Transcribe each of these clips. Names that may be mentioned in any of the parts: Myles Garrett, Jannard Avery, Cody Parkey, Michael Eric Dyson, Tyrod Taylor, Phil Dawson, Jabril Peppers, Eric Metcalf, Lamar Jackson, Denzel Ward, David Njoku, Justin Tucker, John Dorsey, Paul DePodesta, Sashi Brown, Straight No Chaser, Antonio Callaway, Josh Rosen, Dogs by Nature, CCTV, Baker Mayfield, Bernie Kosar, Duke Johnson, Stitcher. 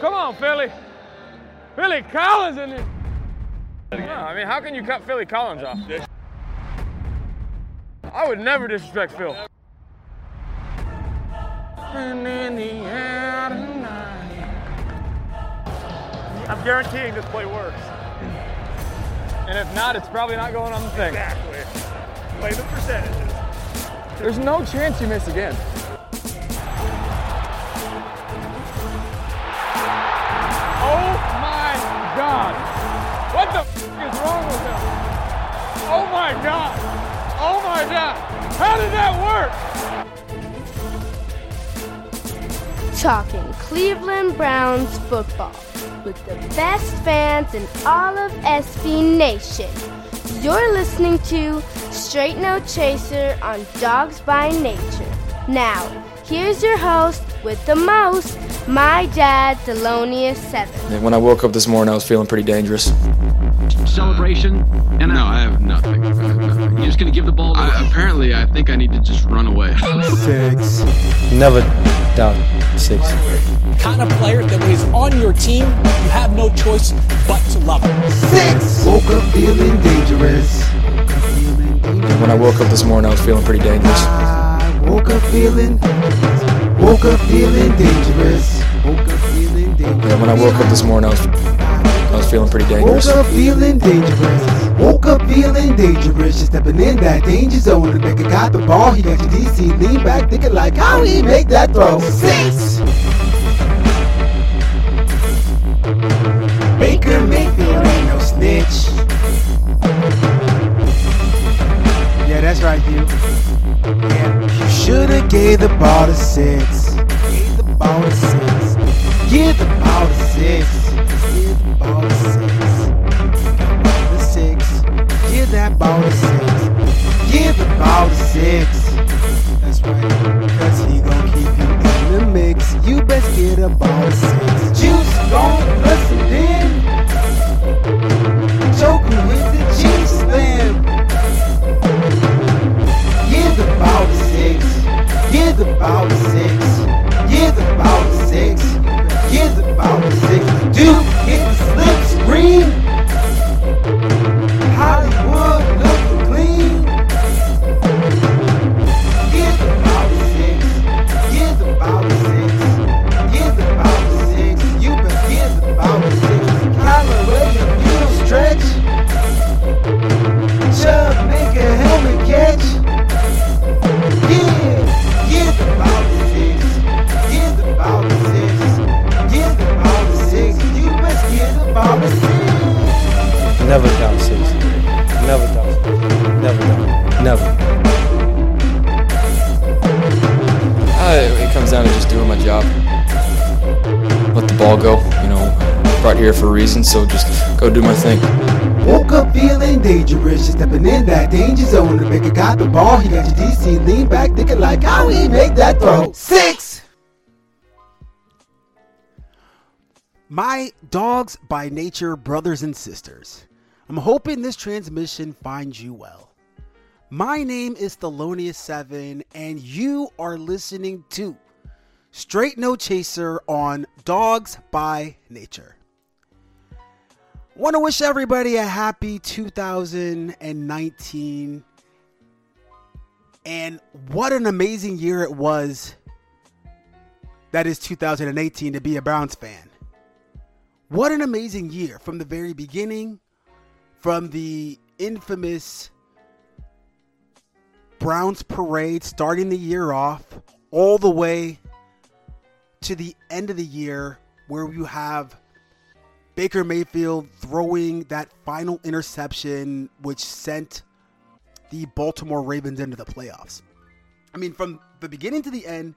come on, Philly. Philly Collins in it. No, I mean, how can you cut Philly Collins off? I would never disrespect Phil. And in the air tonight. I'm guaranteeing this play works. And if not, it's probably not going on the thing. Exactly. Play the percentages. There's no chance you miss again. Oh my God. What the f is wrong with him? Oh my God. Oh my God. How did that work? Talking Cleveland Browns football with the best fans in all of SB Nation. You're listening to Straight No Chaser on Dogs by Nature. Now, here's your host with the most, my dad, Thelonious7. When I woke up this morning, I was feeling pretty dangerous. Celebration? And no, I have nothing. You're just going to give the ball away? Apparently, I think I need to just run away. Six. Never down six. Kind of player that when he's on your team, you have no choice but to love him. Six. Woke up feeling dangerous. When I woke up this morning, I was feeling pretty dangerous. I woke up feeling dangerous. When I woke up this morning, I was feeling pretty dangerous. Woke up feeling dangerous. Woke up feeling dangerous. Just stepping in that danger zone. The nigga got the ball. He got your DC. Lean back, thinking like, how did he make that throw? Six. Baker Mayfield ain't no snitch. Yeah, that's right, you. Yeah, you shoulda gave the ball to six. Gave the ball to six. Give the ball to six. Give the ball to six. Give that ball to six. Give the ball to six. That's right, cause he gon' keep you in the mix. You best get a ball to six. Juice gon' listen in. Joku with the G slam. Give the ball to six. Give the ball to six. Give the ball to six. Here's about the six. Duke hit the slip screen. Hollywood looking clean. Here's about the six. Here's about the six. Here's about the six. You bet here's about the six. Holloway, a little stretch. Chubb make a helmet catch. Yeah, here's about the six. Here's about the six. Never down six. Never down six. Never down. Never. It comes down to just doing my job. Let the ball go. You know, brought here for a reason, so just go do my thing. Woke up feeling dangerous, just stepping in that danger zone. The Baker got the ball, he got your DC. Lean back, thinking like, how he make that throw? Six. My Dogs by Nature brothers and sisters, I'm hoping this transmission finds you well. My name is Thelonious7, and you are listening to Straight No Chaser on Dogs by Nature. Want to wish everybody a happy 2019, and what an amazing year it was that is 2018 to be a Browns fan. What an amazing year from the very beginning, from the infamous Browns parade starting the year off all the way to the end of the year where you have Baker Mayfield throwing that final interception which sent the Baltimore Ravens into the playoffs. I mean, from the beginning to the end,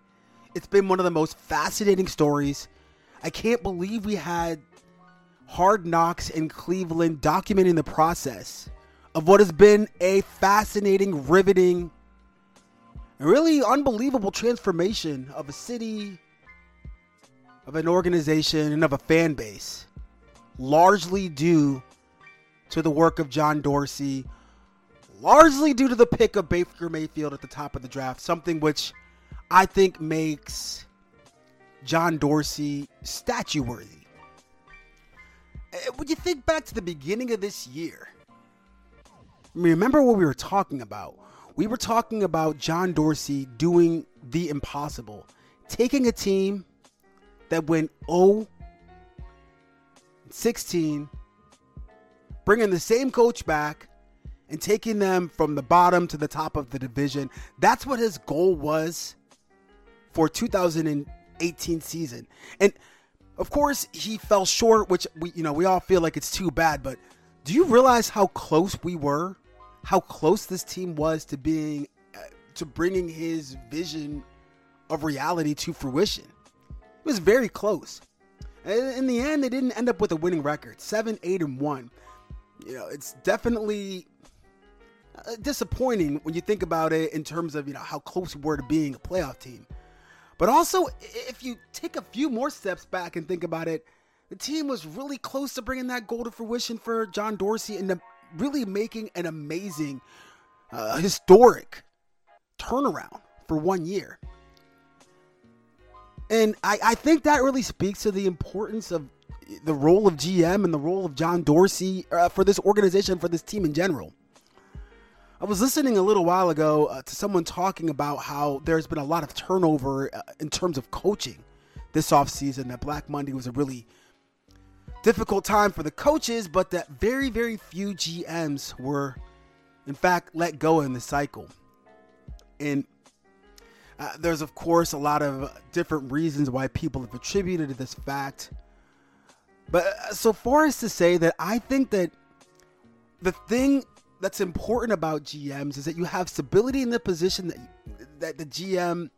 it's been one of the most fascinating stories. I can't believe we had Hard Knocks in Cleveland documenting the process of what has been a fascinating, riveting, and really unbelievable transformation of a city, of an organization, and of a fan base, largely due to the work of John Dorsey, largely due to the pick of Baker Mayfield at the top of the draft, something which I think makes John Dorsey statue-worthy. When you think back to the beginning of this year, remember what we were talking about. We were talking about John Dorsey doing the impossible, taking a team that went 0-16, bringing the same coach back, and taking them from the bottom to the top of the division. That's what his goal was for 2018 season. And of course, he fell short, which we all feel like it's too bad. But do you realize how close we were? How close this team was to bringing his vision of reality to fruition? It was very close. And in the end, they didn't end up with a winning record, 7-8-1. It's definitely disappointing when you think about it in terms of how close we were to being a playoff team. But also, if you take a few more steps back and think about it, the team was really close to bringing that goal to fruition for John Dorsey and really making an amazing, historic turnaround for 1 year. And I think that really speaks to the importance of the role of GM and the role of John Dorsey for this organization, for this team in general. I was listening a little while ago to someone talking about how there's been a lot of turnover in terms of coaching this offseason, that Black Monday was a really difficult time for the coaches, but that very, very few GMs were, in fact, let go in the cycle. And there's, of course, a lot of different reasons why people have attributed to this fact. But so far as to say that I think that the thing that's important about GMs is that you have stability in the position that the GM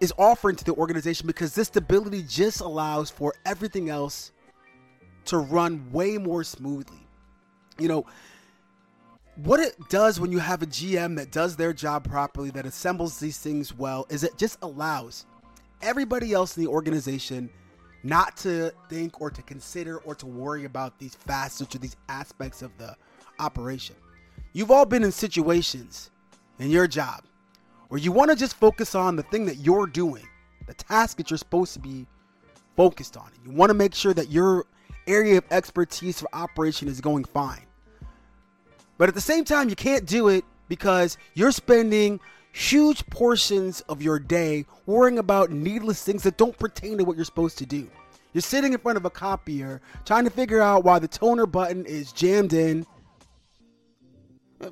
is offering to the organization, because this stability just allows for everything else to run way more smoothly. What it does when you have a GM that does their job properly, that assembles these things well, is it just allows everybody else in the organization not to think or to consider or to worry about these facets or these aspects of the operation. You've all been in situations in your job where you want to just focus on the thing that you're doing, the task that you're supposed to be focused on. You want to make sure that your area of expertise for operation is going fine. But at the same time, you can't do it because you're spending huge portions of your day worrying about needless things that don't pertain to what you're supposed to do. You're sitting in front of a copier trying to figure out why the toner button is jammed in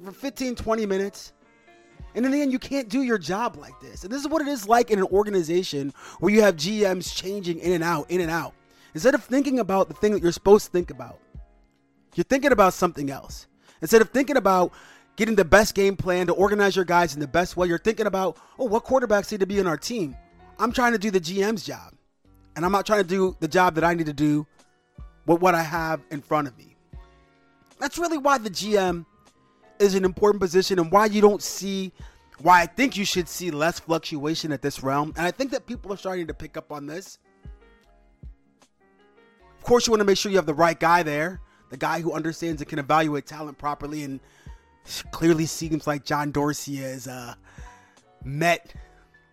for 15, 20 minutes. And in the end, you can't do your job like this. And this is what it is like in an organization where you have GMs changing in and out. Instead of thinking about the thing that you're supposed to think about, you're thinking about something else. Instead of thinking about getting the best game plan to organize your guys in the best way, you're thinking about, what quarterbacks need to be on our team? I'm trying to do the GM's job, and I'm not trying to do the job that I need to do with what I have in front of me. That's really why the GM is an important position, and why I think you should see less fluctuation at this realm. And I think that people are starting to pick up on this. Of course, you want to make sure you have the right guy there, the guy who understands and can evaluate talent properly, and clearly seems like John Dorsey has met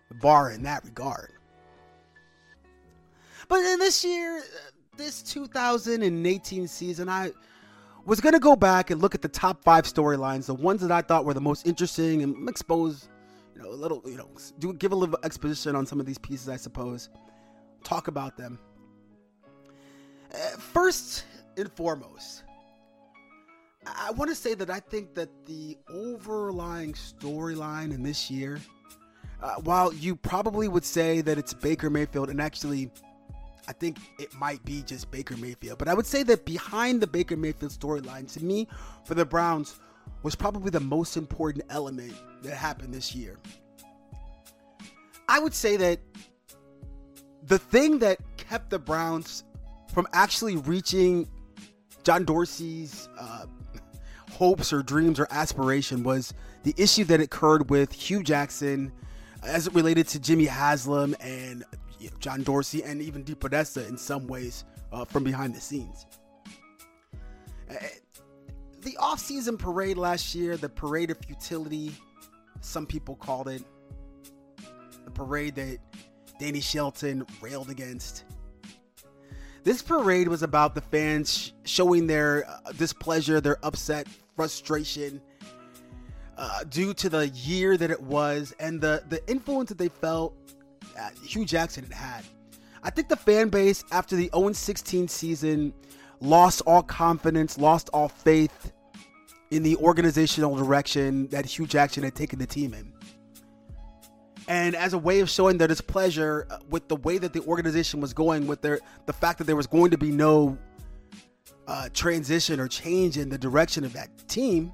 the bar in that regard. But in this year, this 2018 season, I was going to go back and look at the top 5 storylines, the ones that I thought were the most interesting, and expose, give a little exposition on some of these pieces, I suppose, talk about them. First and foremost, I want to say that I think that the overlying storyline in this year, while you probably would say that it's Baker Mayfield, and actually I think it might be just Baker Mayfield, but I would say that behind the Baker Mayfield storyline, to me, for the Browns, was probably the most important element that happened this year. I would say that the thing that kept the Browns from actually reaching John Dorsey's hopes or dreams or aspiration was the issue that occurred with Hue Jackson as it related to Jimmy Haslam and John Dorsey, and even DePodesta in some ways from behind the scenes. The offseason parade last year, the parade of futility, some people called it, the parade that Danny Shelton railed against. This parade was about the fans showing their displeasure, their upset, frustration due to the year that it was and the influence that they felt Hue Jackson had. I think the fan base after the 0-16 season lost all confidence, lost all faith in the organizational direction that Hue Jackson had taken the team in. And as a way of showing their displeasure with the way that the organization was going, with the fact that there was going to be no transition or change in the direction of that team,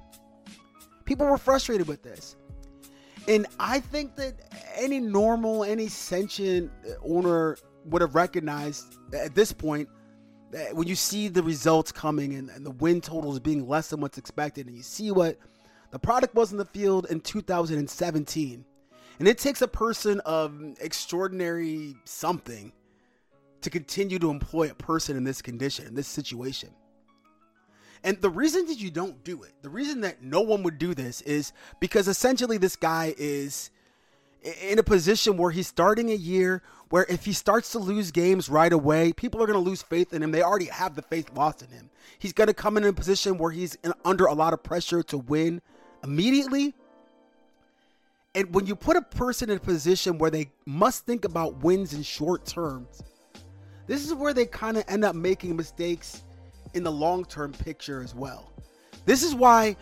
people were frustrated with this. And I think that any normal, any sentient owner would have recognized at this point that when you see the results coming and the win totals being less than what's expected, and you see what the product was in the field in 2017, and it takes a person of extraordinary something to continue to employ a person in this condition, in this situation. And the reason that you don't do it, the reason that no one would do this, is because essentially this guy is in a position where he's starting a year where if he starts to lose games right away, people are going to lose faith in him. They already have the faith lost in him. He's going to come in a position where he's under a lot of pressure to win immediately. And when you put a person in a position where they must think about wins in short terms, this is where they kind of end up making mistakes in the long-term picture as well. This is why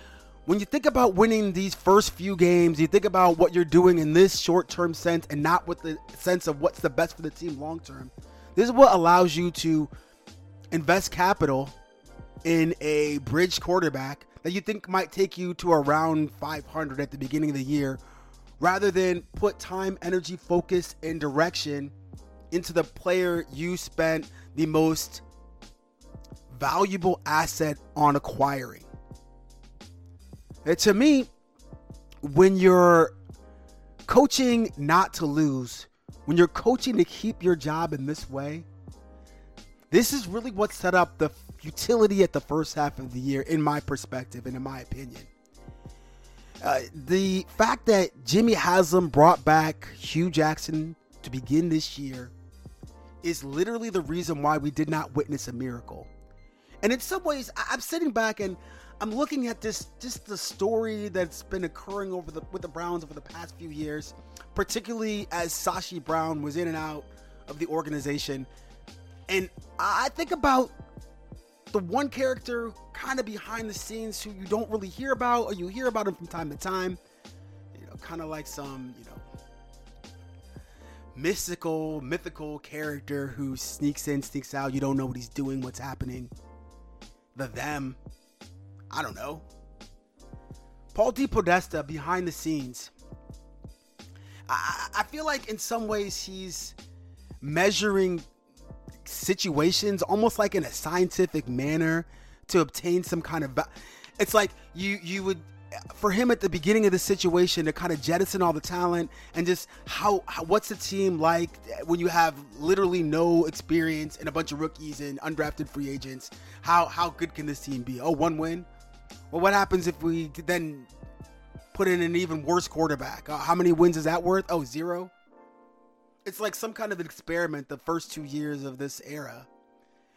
when you think about winning these first few games, you think about what you're doing in this short-term sense and not with the sense of what's the best for the team long-term. This is what allows you to invest capital in a bridge quarterback that you think might take you to around 500 at the beginning of the year, rather than put time, energy, focus, and direction into the player you spent the most valuable asset on acquiring. And to me, when you're coaching not to lose, when you're coaching to keep your job in this way, this is really what set up the futility at the first half of the year, in my perspective and in my opinion. The fact that Jimmy Haslam brought back Hue Jackson to begin this year is literally the reason why we did not witness a miracle. And in some ways, I'm sitting back and I'm looking at this, just the story that's been occurring with the Browns over the past few years, particularly as Sashi Brown was in and out of the organization. And I think about the one character kind of behind the scenes who you don't really hear about, or you hear about him from time to time, you know, kind of like some, you know, mythical character who sneaks in, sneaks out. You don't know what he's doing, what's happening. Them. I don't know. Paul DePodesta behind the scenes. I feel like in some ways he's measuring situations almost like in a scientific manner to obtain some kind of it's like you would, for him at the beginning of the situation, to kind of jettison all the talent and just how what's the team like when you have literally no experience and a bunch of rookies and undrafted free agents? How good can this team be? Oh, one win? Well, what happens if we then put in an even worse quarterback? How many wins is that worth? Oh, zero? It's like some kind of an experiment the first 2 years of this era.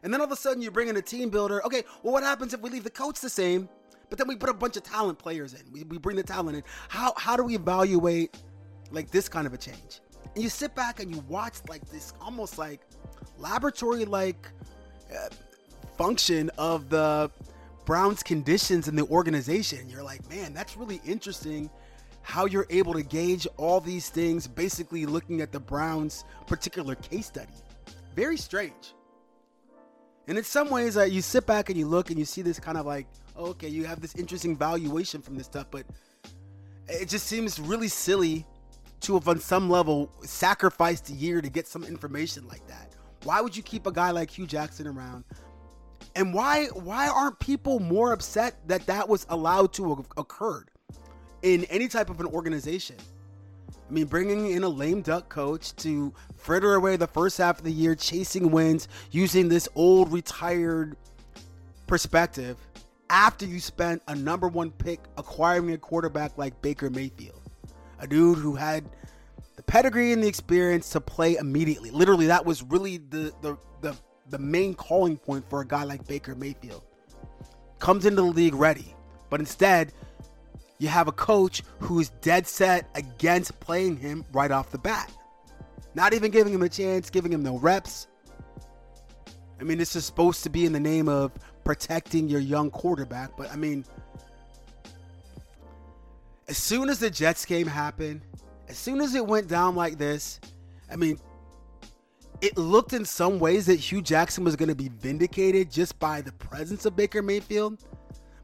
And then all of a sudden you bring in a team builder. Okay, well, what happens if we leave the coach the same, but then we put a bunch of talent players in? We bring the talent in. How do we evaluate like this kind of a change? And you sit back and you watch like this almost like laboratory-like function of the Browns' conditions in the organization. You're like, man, that's really interesting how you're able to gauge all these things, basically looking at the Browns' particular case study. Very strange. And in some ways, you sit back and you look and you see this kind of like, oh, okay, you have this interesting valuation from this stuff, but it just seems really silly to have on some level sacrificed a year to get some information like that. Why would you keep a guy like Hue Jackson around? And why aren't people more upset that that was allowed to have occurred in any type of an organization? I mean, bringing in a lame duck coach to fritter away the first half of the year, chasing wins, using this old retired perspective after you spent a number one pick acquiring a quarterback like Baker Mayfield, a dude who had the pedigree and the experience to play immediately. Literally, that was really the main calling point for a guy like Baker Mayfield. Comes into the league ready, but instead you have a coach who is dead set against playing him right off the bat. Not even giving him a chance, giving him no reps. I mean, this is supposed to be in the name of protecting your young quarterback, but I mean, as soon as the Jets game happened, as soon as it went down like this, I mean, it looked in some ways that Hue Jackson was going to be vindicated just by the presence of Baker Mayfield.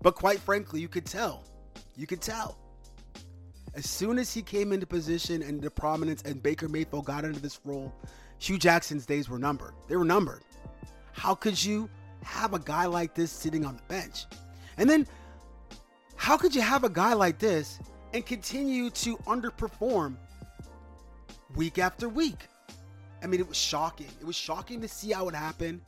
But quite frankly, you could tell. You could tell. As soon as he came into position and into prominence and Baker Mayfield got into this role, Hue Jackson's days were numbered. They were numbered. How could you have a guy like this sitting on the bench? And then how could you have a guy like this and continue to underperform week after week? I mean, it was shocking. It was shocking to see how it happened.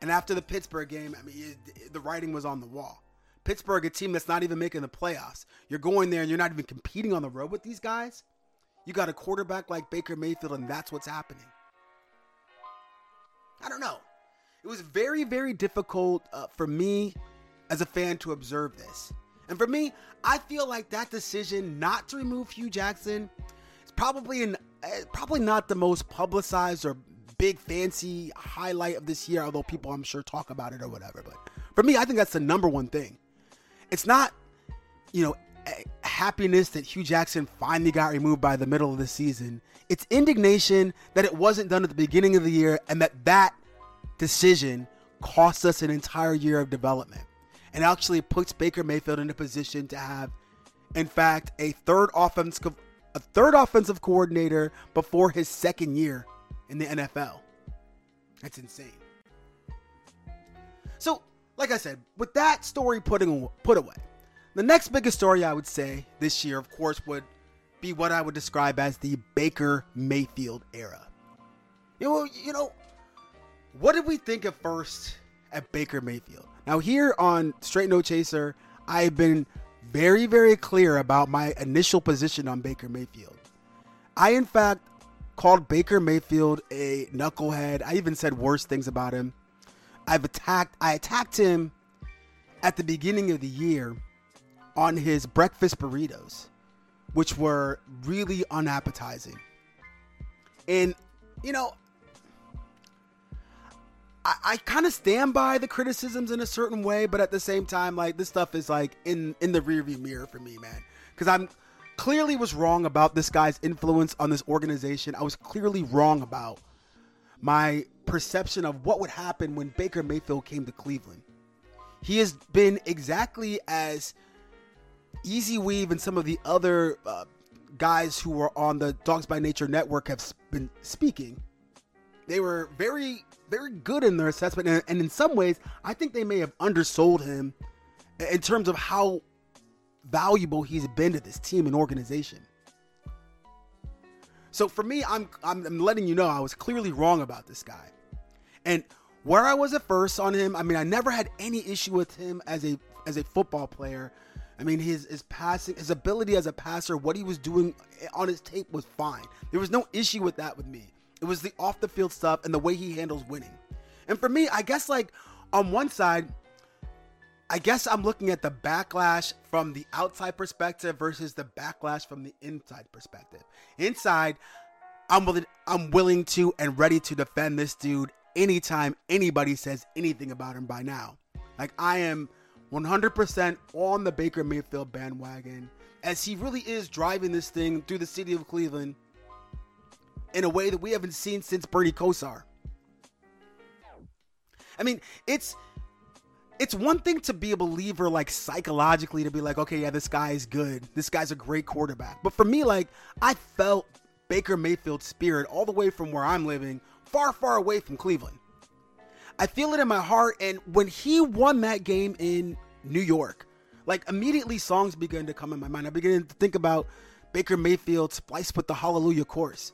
And after the Pittsburgh game, I mean, the writing was on the wall. Pittsburgh, a team that's not even making the playoffs. You're going there and you're not even competing on the road with these guys. You got a quarterback like Baker Mayfield, and that's what's happening. I don't know. It was very, very difficult for me as a fan to observe this. And for me, I feel like that decision not to remove Hue Jackson is probably not the most publicized or big fancy highlight of this year, although people I'm sure talk about it or whatever. But for me, I think that's the number one thing. It's not, you know, happiness that Hue Jackson finally got removed by the middle of the season. It's indignation that it wasn't done at the beginning of the year and that decision cost us an entire year of development and actually puts Baker Mayfield in a position to have, in fact, a third offensive coordinator before his second year in the NFL. That's insane. So, like I said, with that story put away, the next biggest story I would say this year, of course, would be what I would describe as the Baker Mayfield era. You know, what did we think at first at Baker Mayfield? Now, here on Straight No Chaser, I've been very, very clear about my initial position on Baker Mayfield. I, in fact, called Baker Mayfield a knucklehead. I even said worse things about him. I attacked him at the beginning of the year on his breakfast burritos, which were really unappetizing. And, you know, I kind of stand by the criticisms in a certain way, but at the same time, like, this stuff is like in the rearview mirror for me, man. Because I'm clearly was wrong about this guy's influence on this organization. I was clearly wrong about my perception of what would happen when Baker Mayfield came to Cleveland. He has been exactly as Easy Weave and some of the other guys who were on the Dogs by Nature network have been speaking. They were very, very good in their assessment. And in some ways, I think they may have undersold him in terms of how valuable he's been to this team and organization. So for me, I'm letting you know, I was clearly wrong about this guy. And where I was at first on him, I mean, I never had any issue with him as a football player. I mean, his passing, his ability as a passer, what he was doing on his tape was fine. There was no issue with that with me. It was the off the field stuff and the way he handles winning. And for me, I guess, like, on one side, I guess I'm looking at the backlash from the outside perspective versus the backlash from the inside perspective. Inside, I'm willing to and ready to defend this dude anytime anybody says anything about him by now. Like, I am 100% on the Baker Mayfield bandwagon, as he really is driving this thing through the city of Cleveland in a way that we haven't seen since Bernie Kosar. I mean, it's one thing to be a believer, like, psychologically, to be like, okay, yeah, this guy is good. This guy's a great quarterback. But for me, like, I felt Baker Mayfield's spirit all the way from where I'm living, far, far away from Cleveland. I feel it in my heart. And when he won that game in New York, like, immediately songs began to come in my mind. I began to think about Baker Mayfield spliced with the Hallelujah chorus.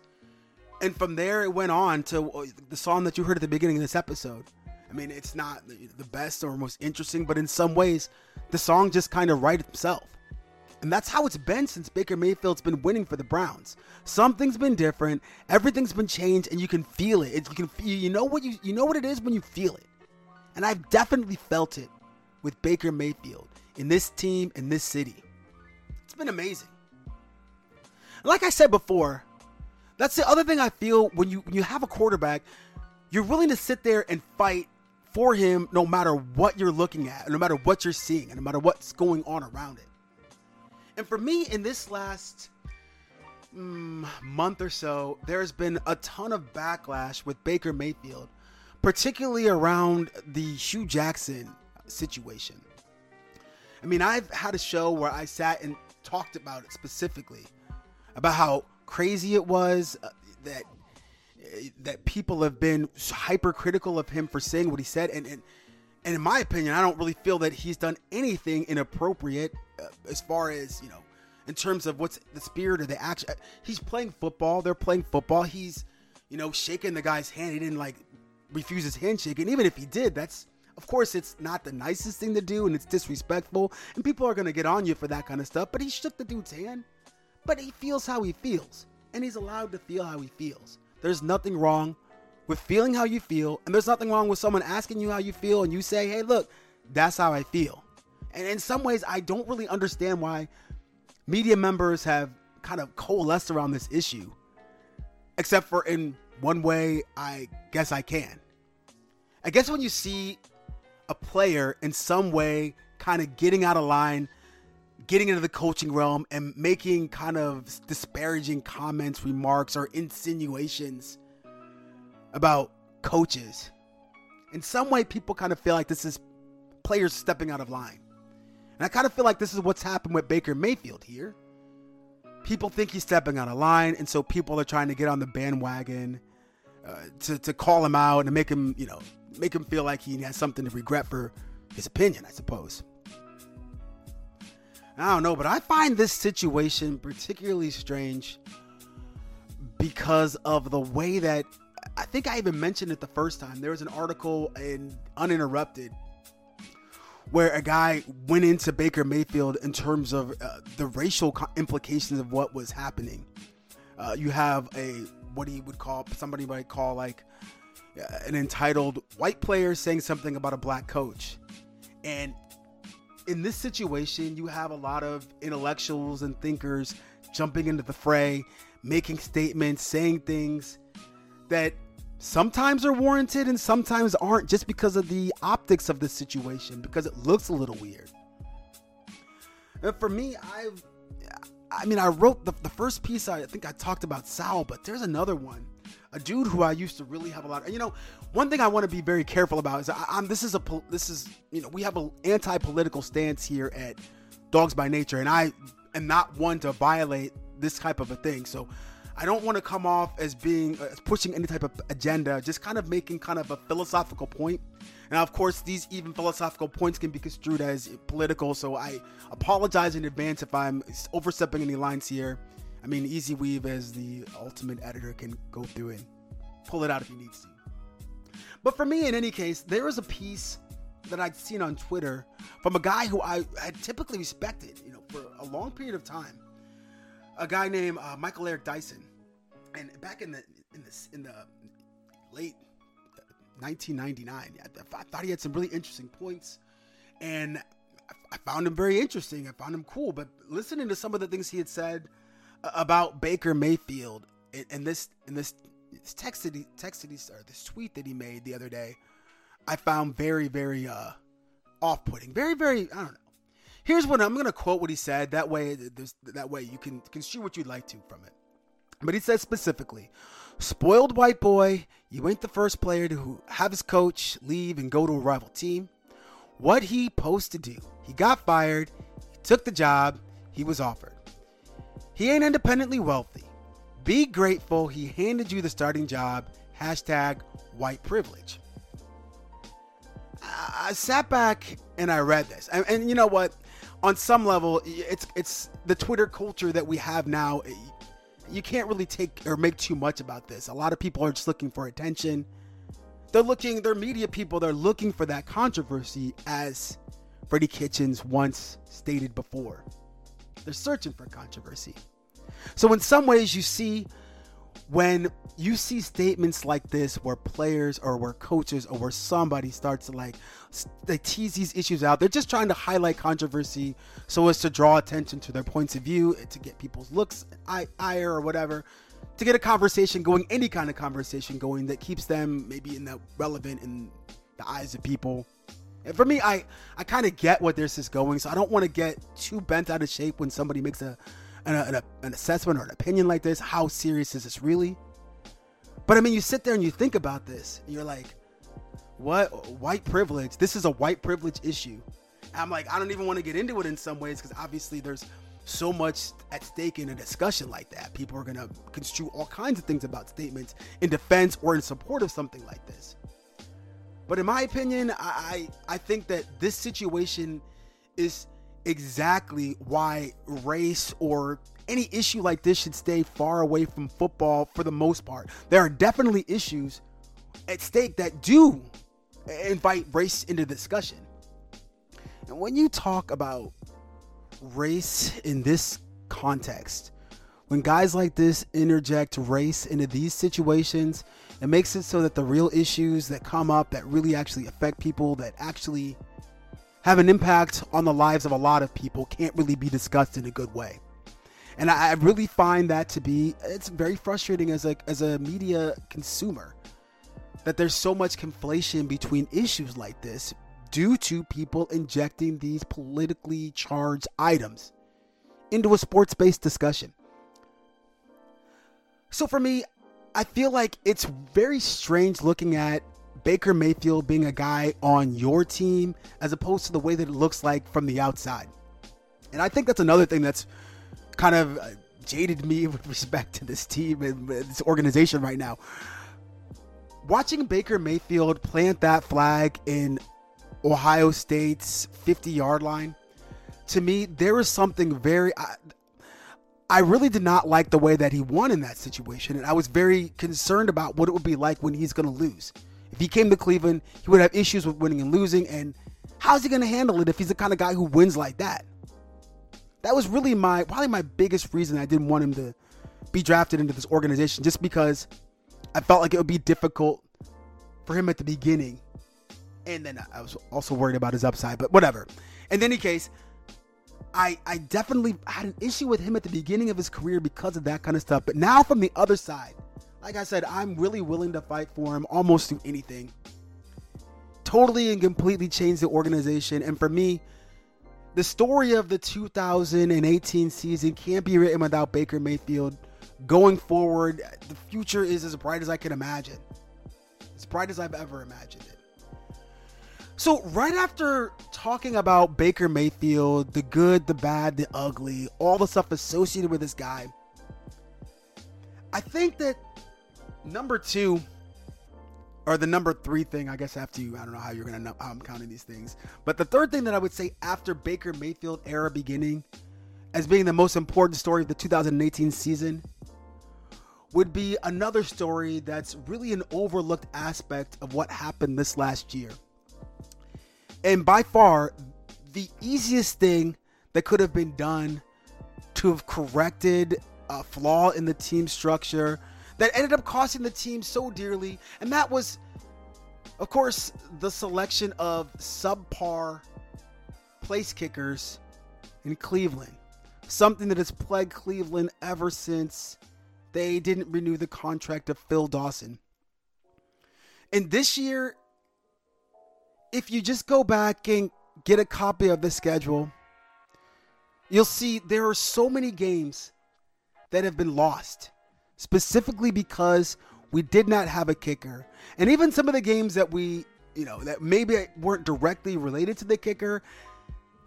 And from there, it went on to the song that you heard at the beginning of this episode. I mean, it's not the best or most interesting, but in some ways, the song just kind of writes itself. And that's how it's been since Baker Mayfield's been winning for the Browns. Something's been different. Everything's been changed, and you can feel it. You know what it is when you feel it. And I've definitely felt it with Baker Mayfield in this team, in this city. It's been amazing. Like I said before, that's the other thing I feel when you have a quarterback, you're willing to sit there and fight for him no matter what you're looking at, no matter what you're seeing, and no matter what's going on around it. And for me, in this last month or so, there's been a ton of backlash with Baker Mayfield, particularly around the Hue Jackson situation. I mean, I've had a show where I sat and talked about it specifically, about how crazy it was that people have been hypercritical of him for saying what he said. And in my opinion, I don't really feel that he's done anything inappropriate as far as, you know, in terms of what's the spirit or the action. He's playing football. They're playing football. He's, you know, shaking the guy's hand. He didn't refuse his handshake. And even if he did, of course, it's not the nicest thing to do, and it's disrespectful, and people are going to get on you for that kind of stuff. But he shook the dude's hand. But he feels how he feels, and he's allowed to feel how he feels. There's nothing wrong with feeling how you feel, and there's nothing wrong with someone asking you how you feel, and you say, hey, look, that's how I feel. And in some ways, I don't really understand why media members have kind of coalesced around this issue, except for in one way, I guess I can. I guess when you see a player in some way kind of getting out of line, getting into the coaching realm and making kind of disparaging comments, remarks, or insinuations about coaches. In some way, people kind of feel like this is players stepping out of line. And I kind of feel like this is what's happened with Baker Mayfield here. People think he's stepping out of line, and so people are trying to get on the bandwagon to call him out and make him, you know, make him feel like he has something to regret for his opinion, I suppose. I don't know, but I find this situation particularly strange because of the way that, I think I even mentioned it the first time, there was an article in Uninterrupted where a guy went into Baker Mayfield in terms of the racial implications of what was happening. You have somebody might call an entitled white player saying something about a black coach. And in this situation, you have a lot of intellectuals and thinkers jumping into the fray, making statements, saying things that sometimes are warranted and sometimes aren't, just because of the optics of the situation, because it looks a little weird. And for me, I wrote the first piece, I think I talked about Sal, but there's another one. A dude who I used to really have a lot of, you know, one thing I want to be very careful about is we have an anti-political stance here at Dogs by Nature, and I am not one to violate this type of a thing. So I don't want to come off as pushing any type of agenda, just kind of making kind of a philosophical point. Now, of course, these even philosophical points can be construed as political. So I apologize in advance if I'm overstepping any lines here. I mean, Easy Weave, as the ultimate editor, can go through and pull it out if he needs to. But for me, in any case, there was a piece that I'd seen on Twitter from a guy who I had typically respected, you know, for a long period of time. A guy named Michael Eric Dyson, and back in the late 1999, I thought he had some really interesting points, and I found him very interesting. I found him cool. But listening to some of the things he had said about Baker Mayfield and this this tweet that he made the other day, I found very, very off-putting. Very, very, I don't know. Here's what I'm going to quote what he said. That way you can construe what you'd like to from it. But he said specifically, "Spoiled white boy, you ain't the first player to have his coach leave and go to a rival team. What he supposed to do? He got fired. He took the job he was offered. He ain't independently wealthy. Be grateful he handed you the starting job. Hashtag white privilege." I sat back and I read this. And you know what? On some level, it's the Twitter culture that we have now. You can't really take or make too much about this. A lot of people are just looking for attention. They're media people. They're looking for that controversy, as Freddie Kitchens once stated before. They're searching for controversy. So in some ways, when you see statements like this where players or where coaches or where somebody starts to they tease these issues out, they're just trying to highlight controversy so as to draw attention to their points of view, to get people's looks, ire or whatever, to get a conversation going, any kind of conversation going that keeps them maybe relevant in the eyes of people. And for me, I kind of get where this is going, so I don't want to get too bent out of shape when somebody makes an assessment or an opinion like this. How serious is this really? But I mean, you sit there and you think about this and you're like, what? White privilege. This is a white privilege issue. And I'm like, I don't even want to get into it in some ways, because obviously there's so much at stake in a discussion like that. People are going to construe all kinds of things about statements in defense or in support of something like this. But in my opinion, I think that this situation is exactly why race or any issue like this should stay far away from football for the most part. There are definitely issues at stake that do invite race into discussion. And when you talk about race in this context, when guys like this interject race into these situations, it makes it so that the real issues that come up that really actually affect people, that actually have an impact on the lives of a lot of people, can't really be discussed in a good way. And I really find that to be, it's very frustrating as a media consumer, that there's so much conflation between issues like this due to people injecting these politically charged items into a sports-based discussion. So for me, I feel like it's very strange looking at Baker Mayfield being a guy on your team as opposed to the way that it looks like from the outside. And I think that's another thing that's kind of jaded me with respect to this team and this organization right now. Watching Baker Mayfield plant that flag in Ohio State's 50-yard line, to me, there was something very... I really did not like the way that he won in that situation, and I was very concerned about what it would be like when he's going to lose. If he came to Cleveland, he would have issues with winning and losing, and how's he going to handle it if he's the kind of guy who wins like that? That was really probably my biggest reason I didn't want him to be drafted into this organization, just because I felt like it would be difficult for him at the beginning. And then I was also worried about his upside, but whatever. In any case, I definitely had an issue with him at the beginning of his career because of that kind of stuff. But now from the other side, like I said, I'm really willing to fight for him almost through anything. Totally and completely changed the organization. And for me, the story of the 2018 season can't be written without Baker Mayfield. Going forward, the future is as bright as I can imagine. As bright as I've ever imagined it. So right after talking about Baker Mayfield, the good, the bad, the ugly, all the stuff associated with this guy, I think that the number three thing, I guess, after you, I don't know how you're going to know how I'm counting these things, but the third thing that I would say after Baker Mayfield era beginning as being the most important story of the 2018 season would be another story that's really an overlooked aspect of what happened this last year. And by far, the easiest thing that could have been done to have corrected a flaw in the team structure that ended up costing the team so dearly. And that was, of course, the selection of subpar place kickers in Cleveland. Something that has plagued Cleveland ever since they didn't renew the contract of Phil Dawson. And this year, if you just go back and get a copy of the schedule, you'll see there are so many games that have been lost, specifically because we did not have a kicker. And even some of the games that we, that maybe weren't directly related to the kicker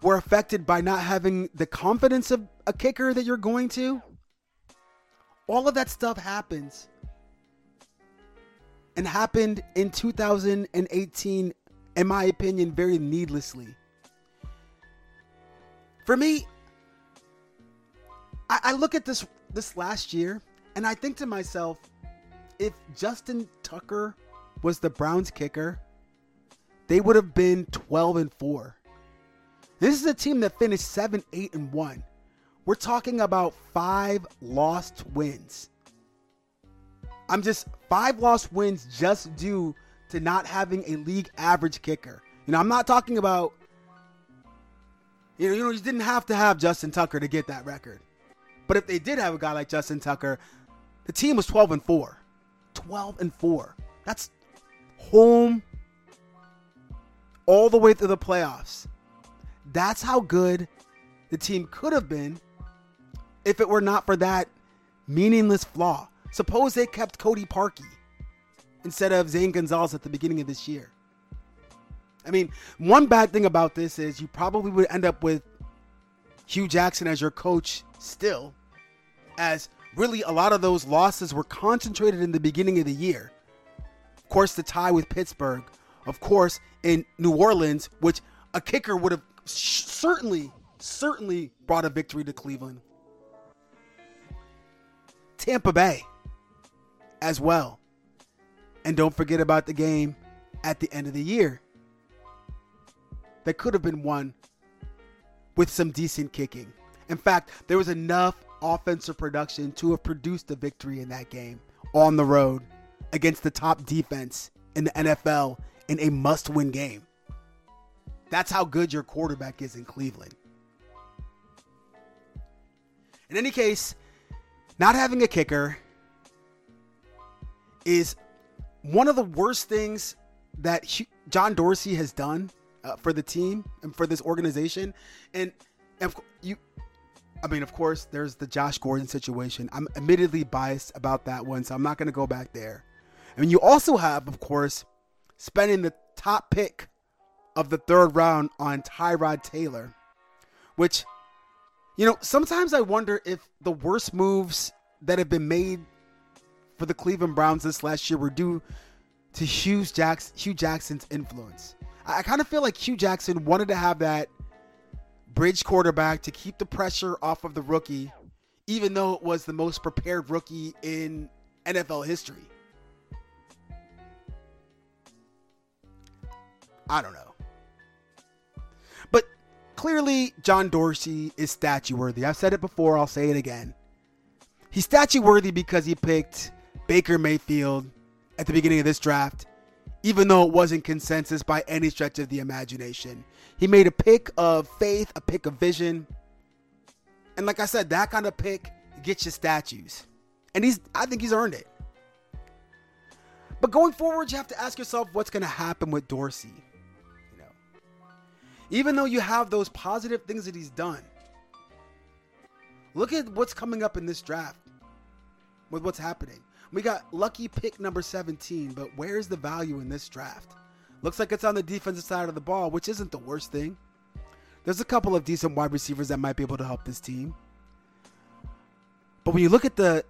were affected by not having the confidence of a kicker that you're going to. All of that stuff happens and happened in 2018, in my opinion, very needlessly. For me, I look at this last year, and I think to myself, if Justin Tucker was the Browns kicker, they would have been 12-4. This is a team that finished 7-8-1, We're talking about 5 lost wins. I'm just 5 lost wins just due to not having a league average kicker. You know, I'm not talking about, you didn't have to have Justin Tucker to get that record. But if they did have a guy like Justin Tucker, the team was 12-4. 12-4. That's home all the way through the playoffs. That's how good the team could have been if it were not for that meaningless flaw. Suppose they kept Cody Parkey instead of Zane Gonzalez at the beginning of this year. I mean, one bad thing about this is you probably would end up with Hue Jackson as your coach still, as really a lot of those losses were concentrated in the beginning of the year. Of course, the tie with Pittsburgh. Of course, in New Orleans, which a kicker would have certainly brought a victory to Cleveland. Tampa Bay as well. And don't forget about the game at the end of the year that could have been won with some decent kicking. In fact, there was enough offensive production to have produced a victory in that game on the road against the top defense in the NFL in a must-win game. That's how good your quarterback is in Cleveland. In any case, not having a kicker is one of the worst things that John Dorsey has done for the team and for this organization. Of course, there's the Josh Gordon situation. I'm admittedly biased about that one, so I'm not going to go back there. I mean, you also have, of course, spending the top pick of the 3rd round on Tyrod Taylor, which, sometimes I wonder if the worst moves that have been made for the Cleveland Browns this last year were due to Hue Jackson's influence. I kind of feel like Hue Jackson wanted to have that bridge quarterback to keep the pressure off of the rookie, even though it was the most prepared rookie in NFL history. I don't know. But clearly, John Dorsey is statue-worthy. I've said it before. I'll say it again. He's statue-worthy because he picked Baker Mayfield at the beginning of this draft, even though it wasn't consensus by any stretch of the imagination. He made a pick of faith, a pick of vision. And like I said, that kind of pick gets you statues. And I think he's earned it. But going forward, you have to ask yourself what's going to happen with Dorsey. Even though you have those positive things that he's done, look at what's coming up in this draft with what's happening. We got lucky pick number 17, but where's the value in this draft? Looks like it's on the defensive side of the ball, which isn't the worst thing. There's a couple of decent wide receivers that might be able to help this team. But when you look at the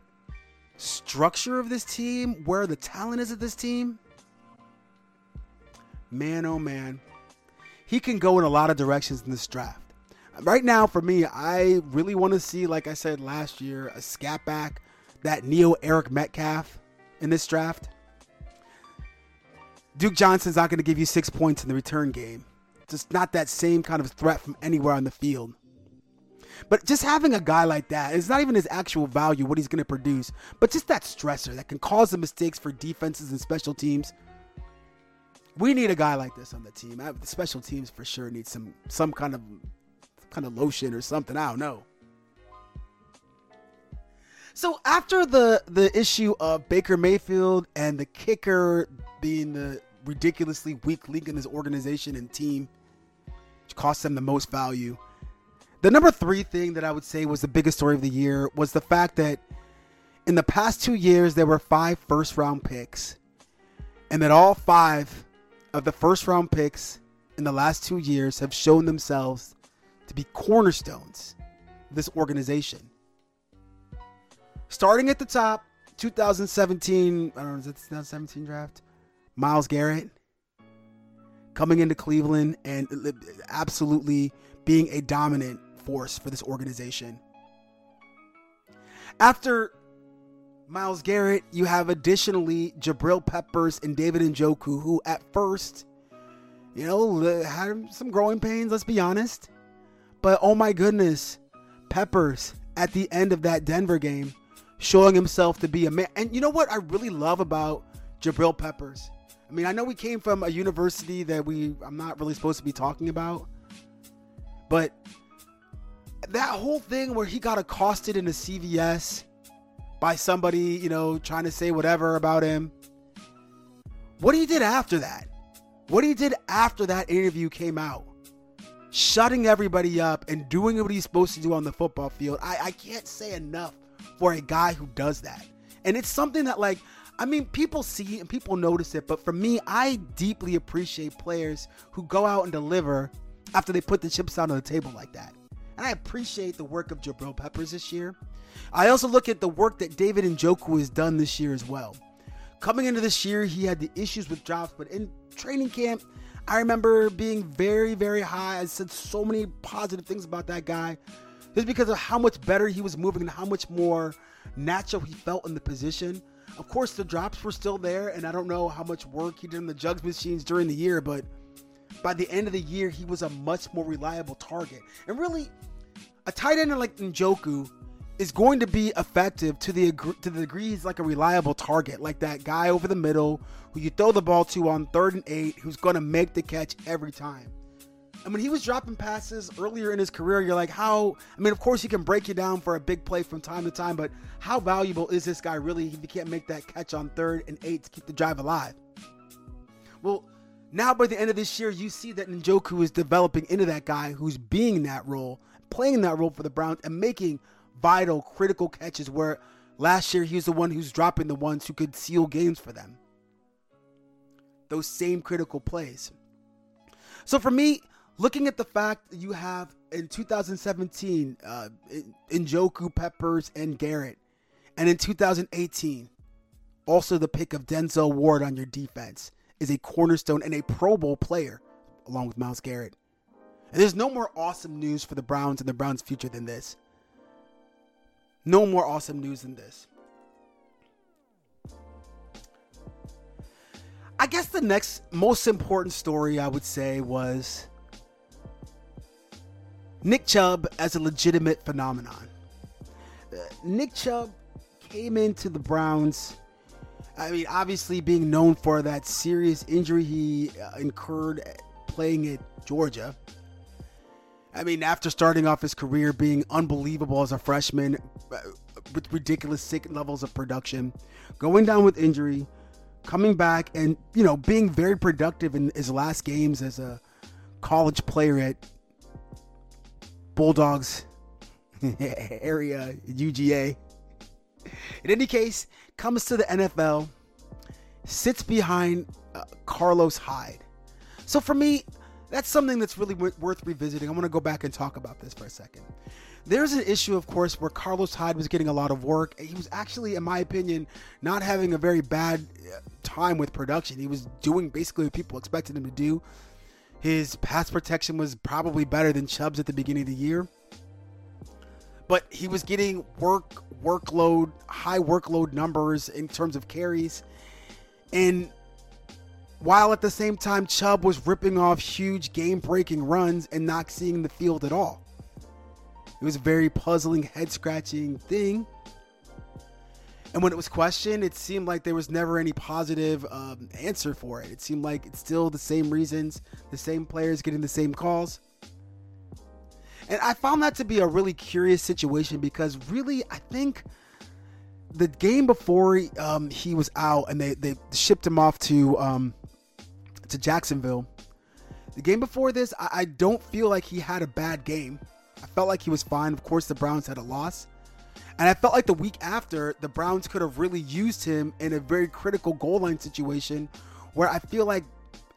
structure of this team, where the talent is of this team, man, oh man. He can go in a lot of directions in this draft. Right now, for me, I really want to see, like I said last year, a scat back, that neo Eric Metcalf in this draft. Duke Johnson's not going to give you 6 points in the return game. Just not that same kind of threat from anywhere on the field. But just having a guy like that, it's not even his actual value, what he's going to produce, but just that stressor that can cause the mistakes for defenses and special teams. We need a guy like this on the team. The special teams for sure need some kind of lotion or something. I don't know. So after the issue of Baker Mayfield and the kicker being the ridiculously weak link in this organization and team, which cost them the most value, the number 3 thing that I would say was the biggest story of the year was the fact that in the past 2 years, there were 5 first-round picks, and that all 5 of the first round picks in the last 2 years have shown themselves to be cornerstones of this organization. Starting at the top, 2017, I don't know, is it the 2017 draft? Myles Garrett coming into Cleveland and absolutely being a dominant force for this organization. After Myles Garrett, you have additionally Jabril Peppers and David Njoku, who at first, had some growing pains, let's be honest. But oh my goodness, Peppers at the end of that Denver game, showing himself to be a man. And you know what I really love about Jabril Peppers? I mean, I know we came from a university that I'm not really supposed to be talking about, but that whole thing where he got accosted in a CVS by somebody, you know, trying to say whatever about him. What he did after that, what he did after that interview came out, shutting everybody up and doing what he's supposed to do on the football field. I can't say enough for a guy who does that. And it's something that, like, I mean, people see and people notice it, but for me, I deeply appreciate players who go out and deliver after they put the chips down on the table like that. And I appreciate the work of Jabril Peppers this year. I also look at the work that David Njoku has done this year as well. Coming into this year, he had the issues with drops, but in training camp, I remember being very, very high. I said so many positive things about that guy just because of how much better he was moving and how much more natural he felt in the position. Of course, the drops were still there, and I don't know how much work he did in the jugs machines during the year, but by the end of the year, he was a much more reliable target. And really, a tight end like Njoku is going to be effective to the degree he's like a reliable target, like that guy over the middle who you throw the ball to on 3rd and 8, who's going to make the catch every time. I mean, he was dropping passes earlier in his career. You're like, how? I mean, of course, he can break you down for a big play from time to time, but how valuable is this guy really if he can't make that catch on 3rd and 8 to keep the drive alive? Well, now by the end of this year, you see that Njoku is developing into that guy who's being in that role, playing that role for the Browns, and making vital, critical catches where last year he was the one who's dropping the ones who could seal games for them. Those same critical plays. So for me, looking at the fact that you have in 2017, Njoku, Peppers, and Garrett, and in 2018, also the pick of Denzel Ward on your defense is a cornerstone and a Pro Bowl player, along with Myles Garrett. And there's no more awesome news for the Browns and the Browns' future than this. No more awesome news than this. I guess the next most important story I would say was Nick Chubb as a legitimate phenomenon. Nick Chubb came into the Browns, I mean, obviously being known for that serious injury he incurred playing at Georgia. I mean, after starting off his career being unbelievable as a freshman with ridiculous sick levels of production, going down with injury, coming back and, you know, being very productive in his last games as a college player at Bulldogs area, UGA. In any case, comes to the NFL, sits behind Carlos Hyde. So for me, that's something that's really worth revisiting. I want to go back and talk about this for a second. There's an issue, of course, where Carlos Hyde was getting a lot of work. He was actually, in my opinion, not having a very bad time with production. He was doing basically what people expected him to do. His pass protection was probably better than Chubb's at the beginning of the year. But he was getting high workload numbers in terms of carries. And while at the same time, Chubb was ripping off huge game-breaking runs and not seeing the field at all. It was a very puzzling, head-scratching thing. And when it was questioned, it seemed like there was never any positive answer for it. It seemed like it's still the same reasons, the same players getting the same calls. And I found that to be a really curious situation because really, I think the game before he was out and they shipped him off to Jacksonville. The game before this, I don't feel like he had a bad game. I felt like he was fine. Of course, the Browns had a loss. And I felt like the week after, the Browns could have really used him in a very critical goal line situation where I feel like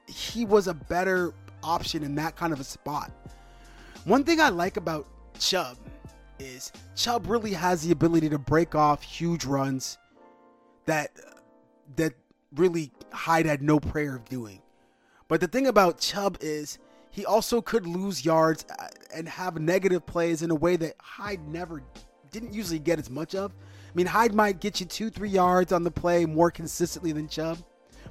he was a better option in that kind of a spot. One thing I like about Chubb is Chubb really has the ability to break off huge runs that really Hyde had no prayer of doing. But the thing about Chubb is he also could lose yards and have negative plays in a way that Hyde never didn't usually get as much of. I mean, Hyde might get you 2-3 yards on the play more consistently than Chubb,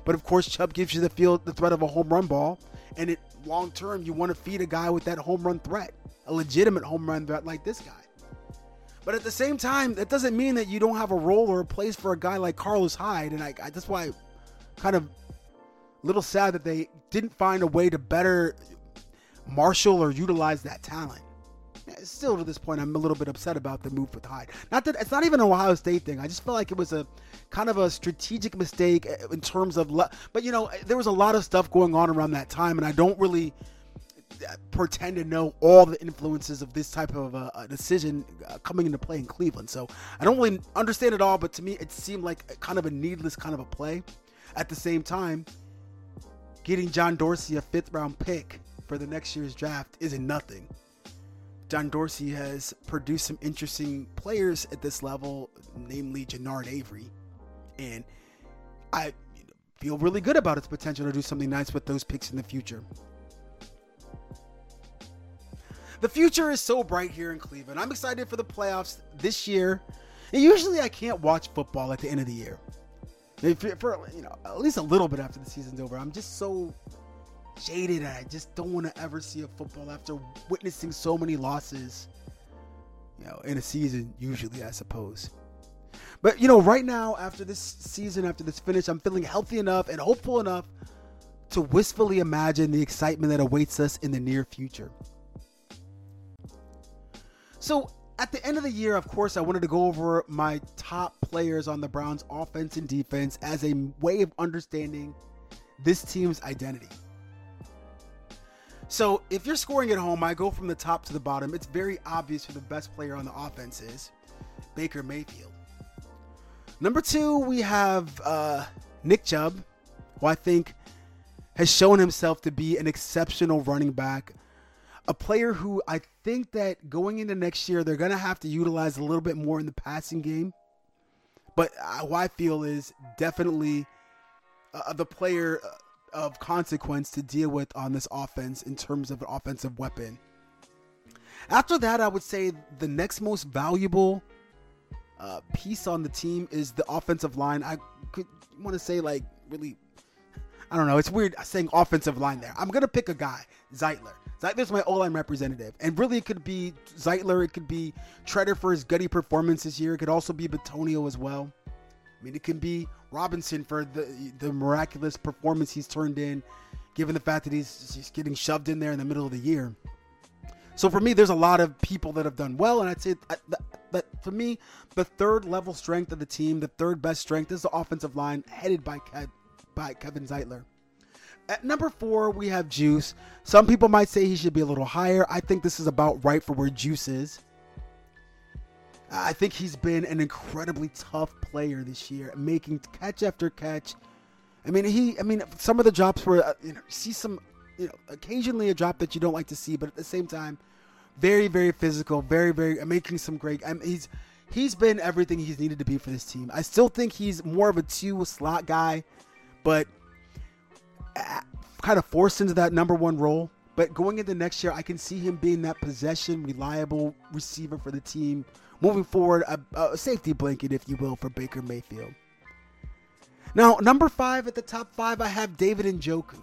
but of course Chubb gives you the threat of a home run ball, and it long term you want to feed a guy with that home run threat, a legitimate home run threat like this guy. But at the same time, that doesn't mean that you don't have a role or a place for a guy like Carlos Hyde. And I that's why I'm kind of a little sad that they didn't find a way to better marshal or utilize that talent. Still, to this point, I'm a little bit upset about the move with Hyde. Not that it's not even an Ohio State thing. I just feel like it was a kind of a strategic mistake in terms of, but you know, there was a lot of stuff going on around that time, and I don't really pretend to know all the influences of this type of a decision coming into play in Cleveland. So I don't really understand it all, but to me, it seemed like kind of a needless kind of a play. At the same time, getting John Dorsey a 5th round pick for the next year's draft isn't nothing. John Dorsey has produced some interesting players at this level, namely Jannard Avery. And I feel really good about its potential to do something nice with those picks in the future. The future is so bright here in Cleveland. I'm excited for the playoffs this year. And usually I can't watch football at the end of the year. For at least a little bit after the season's over. I'm just so jaded, and I just don't want to ever see a football after witnessing so many losses, in a season, usually, I suppose. But, right now, after this season, after this finish, I'm feeling healthy enough and hopeful enough to wistfully imagine the excitement that awaits us in the near future. So, at the end of the year, of course, I wanted to go over my top players on the Browns offense and defense as a way of understanding this team's identity. So if you're scoring at home, I go from the top to the bottom. It's very obvious who the best player on the offense is, Baker Mayfield. Number 2, we have Nick Chubb, who I think has shown himself to be an exceptional running back, a player who I think that going into next year, they're going to have to utilize a little bit more in the passing game. But who I feel is definitely the player of consequence to deal with on this offense in terms of an offensive weapon. After that, I would say the next most valuable piece on the team is the offensive line. I could want to say I don't know. It's weird saying offensive line there. I'm going to pick a guy, Zeitler. Zeitler's my O-line representative. And really it could be Zeitler. It could be Treader for his gutty performance this year. It could also be Batonio as well. I mean, it can be Robinson for the miraculous performance he's turned in, given the fact that he's getting shoved in there in the middle of the year. So for me, there's a lot of people that have done well, and I'd say that for me, the third level strength of the team, the third best strength is the offensive line, headed by Kevin Zeitler. At number 4, we have Juice. Some people might say he should be a little higher. I think this is about right for where Juice is. I think he's been an incredibly tough player this year, making catch after catch. I mean, some of the drops were, occasionally a drop that you don't like to see, but at the same time, very, very physical, very, very, making some great. I mean, he's been everything he's needed to be for this team. I still think he's more of a 2 slot guy, but kind of forced into that number 1 role. But going into next year, I can see him being that possession, reliable receiver for the team. Moving forward, a safety blanket, if you will, for Baker Mayfield. Now, number 5 at the top 5, I have David Njoku.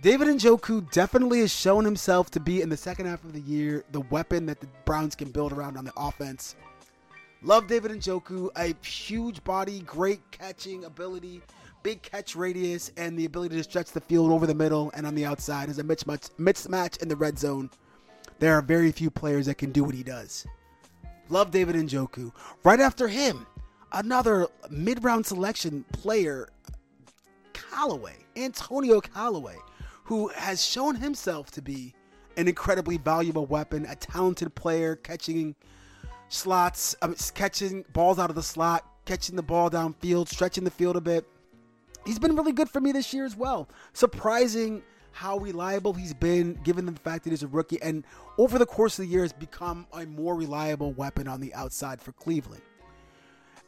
David Njoku definitely has shown himself to be, in the second half of the year, the weapon that the Browns can build around on the offense. Love David Njoku, a huge body, great catching ability, big catch radius, and the ability to stretch the field over the middle and on the outside. As a mismatch in the red zone, there are very few players that can do what he does. Love David Njoku. Right after him, another mid-round selection player, Antonio Callaway, who has shown himself to be an incredibly valuable weapon, a talented player, catching balls out of the slot, catching the ball downfield, stretching the field a bit. He's been really good for me this year as well. Surprising how reliable he's been, given the fact that he's a rookie, and over the course of the year has become a more reliable weapon on the outside for Cleveland.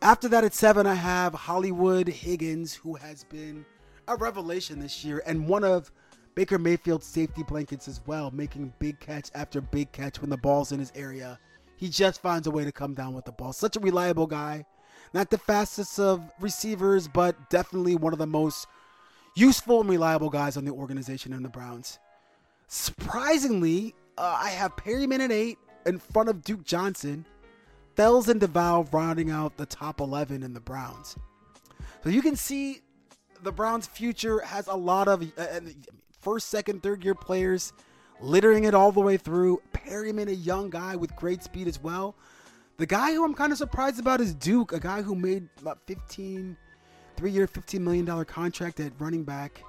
After that, at 7, I have Hollywood Higgins, who has been a revelation this year and one of Baker Mayfield's safety blankets as well, making big catch after big catch when the ball's in his area. He just finds a way to come down with the ball. Such a reliable guy. Not the fastest of receivers, but definitely one of the most useful and reliable guys on the organization and the Browns. Surprisingly, I have Perryman at 8 in front of Duke Johnson. Fells and DeVal rounding out the top 11 in the Browns. So you can see the Browns' future has a lot of first, second, third-year players littering it all the way through. Perryman, a young guy with great speed as well. The guy who I'm kind of surprised about is Duke, a guy who made about 3-year, $15 million contract at running back.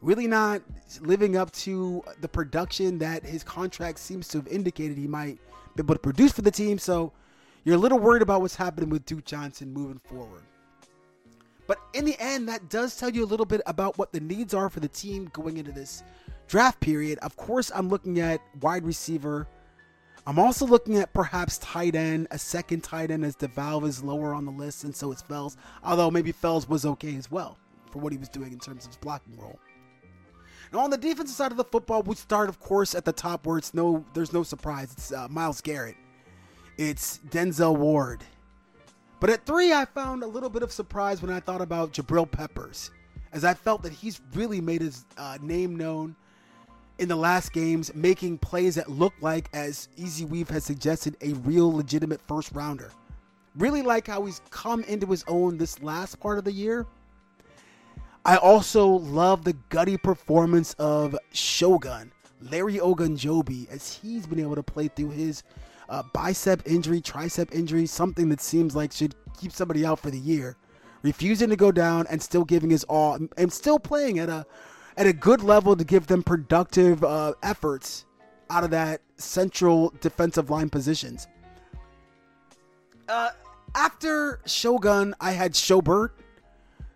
Really not living up to the production that his contract seems to have indicated he might be able to produce for the team. So you're a little worried about what's happening with Duke Johnson moving forward. But in the end, that does tell you a little bit about what the needs are for the team going into this draft period. Of course, I'm looking at wide receiver. I'm also looking at perhaps tight end, a second tight end, as DeValve is lower on the list, and so is Fells, although maybe Fells was okay as well for what he was doing in terms of his blocking role. Now, on the defensive side of the football, we start, of course, at the top where there's no surprise. It's Myles Garrett. It's Denzel Ward. But at 3, I found a little bit of surprise when I thought about Jabril Peppers, as I felt that he's really made his name known in the last games, making plays that look like, as Easy Weave has suggested, a real legitimate first rounder. Really like how he's come into his own this last part of the year. I also love the gutty performance of Shogun, Larry Ogunjobi, as he's been able to play through his bicep injury, tricep injury, something that seems like should keep somebody out for the year, refusing to go down and still giving his all and still playing at a good level to give them productive efforts out of that central defensive line positions. After Shogun, I had Schobert,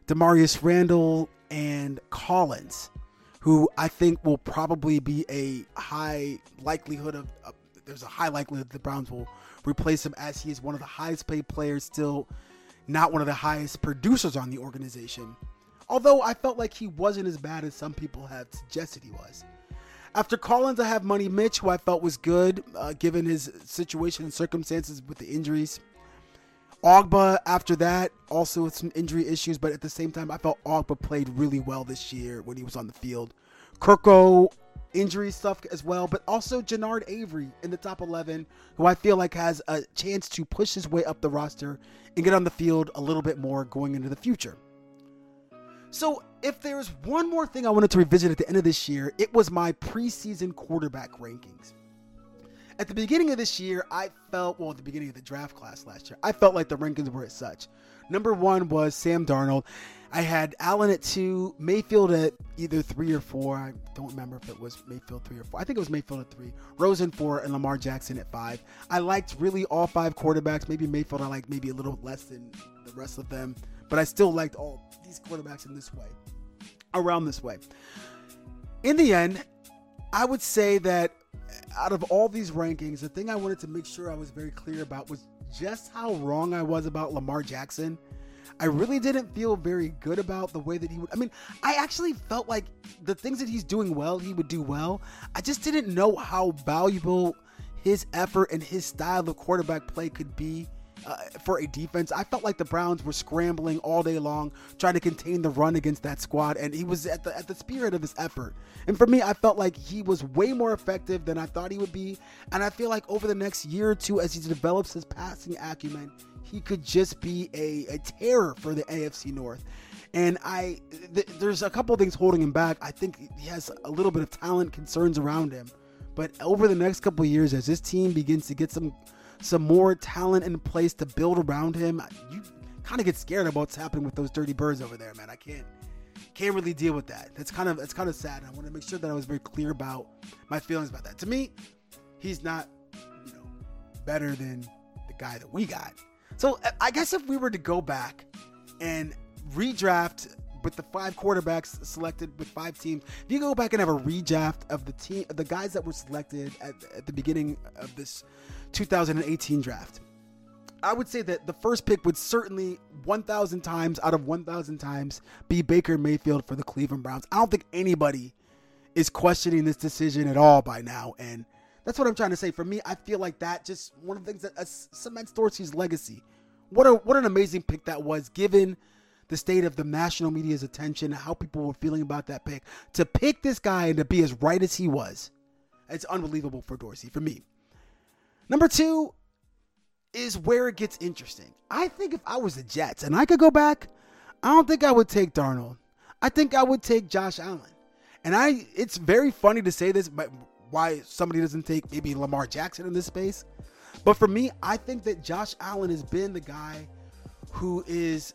Demarius Randall, and Collins, who I think will probably be a high likelihood of, there's a high likelihood the Browns will replace him, as he is one of the highest paid players, still not one of the highest producers on the organization. Although I felt like he wasn't as bad as some people have suggested he was. After Collins, I have Money Mitch, who I felt was good, given his situation and circumstances with the injuries. Ogba, after that, also with some injury issues, but at the same time, I felt Ogba played really well this year when he was on the field. Kirko, injury stuff as well, but also Jannard Avery in the top 11, who I feel like has a chance to push his way up the roster and get on the field a little bit more going into the future. So if there's one more thing I wanted to revisit at the end of this year, it was my preseason quarterback rankings. At the beginning of this year, at the beginning of the draft class last year, I felt like the rankings were as such. Number 1 was Sam Darnold. I had Allen at 2, Mayfield at either 3 or 4. I don't remember if it was Mayfield 3 or 4. I think it was Mayfield at 3, Rosen 4, and Lamar Jackson at 5. I liked really all 5 quarterbacks. Maybe Mayfield I liked maybe a little less than the rest of them, but I still liked all these quarterbacks around this way. In the end, I would say that out of all these rankings, the thing I wanted to make sure I was very clear about was just how wrong I was about Lamar Jackson. I really didn't feel very good about the way that he would. I mean, I actually felt like the things that he's doing well, he would do well. I just didn't know how valuable his effort and his style of quarterback play could be. For a defense, I felt like the Browns were scrambling all day long, trying to contain the run against that squad, and he was at the spirit of his effort. And for me, I felt like he was way more effective than I thought he would be, and I feel like over the next year or two, as he develops his passing acumen, he could just be a terror for the AFC North. And there's a couple of things holding him back. I think he has a little bit of talent concerns around him, but over the next couple of years, as this team begins to get some more talent in place to build around him, you kind of get scared about what's happening with those dirty birds over there, man. I can't really deal with that. That's kind of sad. I want to make sure that I was very clear about my feelings about that. To me, he's not, better than the guy that we got. So I guess if we were to go back and redraft with the 5 quarterbacks selected with 5 teams, if you go back and have a redraft of the team, the guys that were selected at the beginning of this 2018 draft, I would say that the first pick would certainly 1,000 times out of 1,000 times be Baker Mayfield for the Cleveland Browns. I don't think anybody is questioning this decision at all by now, and that's what I'm trying to say. For me, I feel like that just one of the things that cements Dorsey's legacy. What an amazing pick that was, given the state of the national media's attention, how people were feeling about that pick. To pick this guy and to be as right as he was, it's unbelievable for Dorsey, for me. Number 2, is where it gets interesting. I think if I was the Jets and I could go back, I don't think I would take Darnold. I think I would take Josh Allen. And it's very funny to say this, but why somebody doesn't take maybe Lamar Jackson in this space. But for me, I think that Josh Allen has been the guy who is,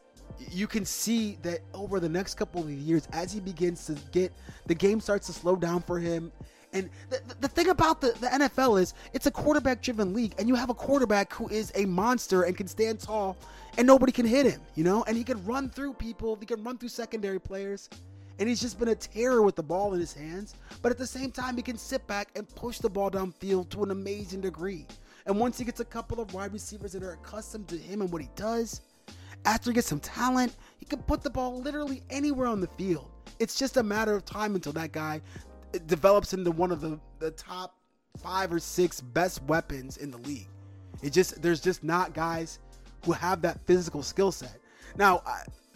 you can see that over the next couple of years, as he begins to get, the game starts to slow down for him. And the thing about the NFL is it's a quarterback-driven league, and you have a quarterback who is a monster and can stand tall, and nobody can hit him, you know? And he can run through people. He can run through secondary players. And he's just been a terror with the ball in his hands. But at the same time, he can sit back and push the ball downfield to an amazing degree. And once he gets a couple of wide receivers that are accustomed to him and what he does, after he gets some talent, he can put the ball literally anywhere on the field. It's just a matter of time until that guy develops into one of the top 5 or 6 best weapons in the league. There's just not guys who have that physical skill set. Now,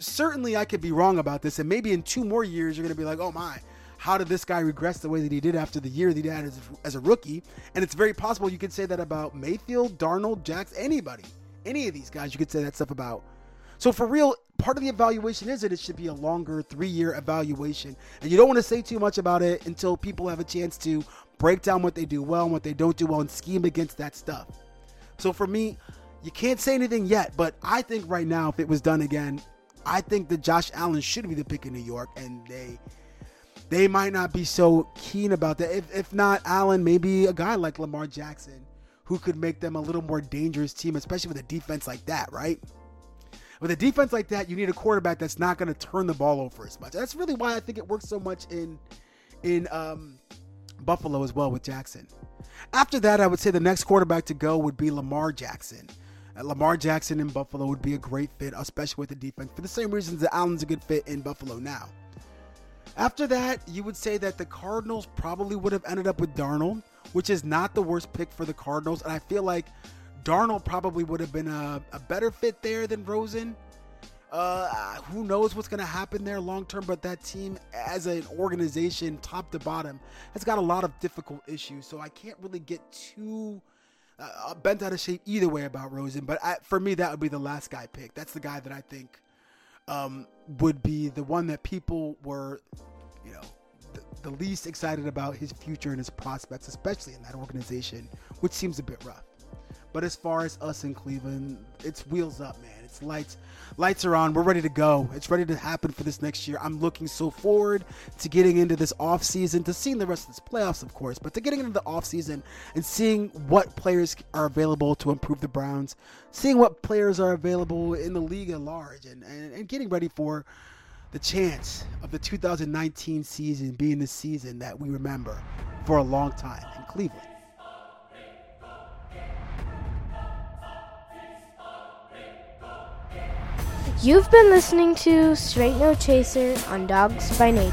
certainly I could be wrong about this, and maybe in 2 more years, you're going to be like, oh my, how did this guy regress the way that he did after the year that he had as a rookie? And it's very possible you could say that about Mayfield, Darnold, Jackson, anybody, any of these guys you could say that stuff about. So for real, part of the evaluation is that it should be a longer 3-year evaluation. And you don't want to say too much about it until people have a chance to break down what they do well and what they don't do well and scheme against that stuff. So for me, you can't say anything yet, but I think right now, if it was done again, I think that Josh Allen should be the pick in New York, and they might not be so keen about that. If not Allen, maybe a guy like Lamar Jackson, who could make them a little more dangerous team, especially with a defense like that, right? With a defense like that, you need a quarterback that's not going to turn the ball over as much. That's really why I think it works so much in Buffalo as well with Jackson. After that, I would say the next quarterback to go would be Lamar Jackson. Lamar Jackson in Buffalo would be a great fit, especially with the defense, for the same reasons that Allen's a good fit in Buffalo now. After that, you would say that the Cardinals probably would have ended up with Darnold, which is not the worst pick for the Cardinals. And I feel like Darnold probably would have been a better fit there than Rosen. Who knows what's going to happen there long term, but that team as an organization, top to bottom, has got a lot of difficult issues. So I can't really get too bent out of shape either way about Rosen. But for me, that would be the last guy picked. That's the guy that I think would be the one that people were, you know, the least excited about his future and his prospects, especially in that organization, which seems a bit rough. But as far as us in Cleveland, it's wheels up, man. It's lights are on. We're ready to go. It's ready to happen for this next year. I'm looking so forward to getting into this offseason, to seeing the rest of this playoffs, of course, but to getting into the offseason and seeing what players are available to improve the Browns, seeing what players are available in the league at large, and getting ready for the chance of the 2019 season being the season that we remember for a long time in Cleveland. You've been listening to Straight No Chaser on Dogs by Nature.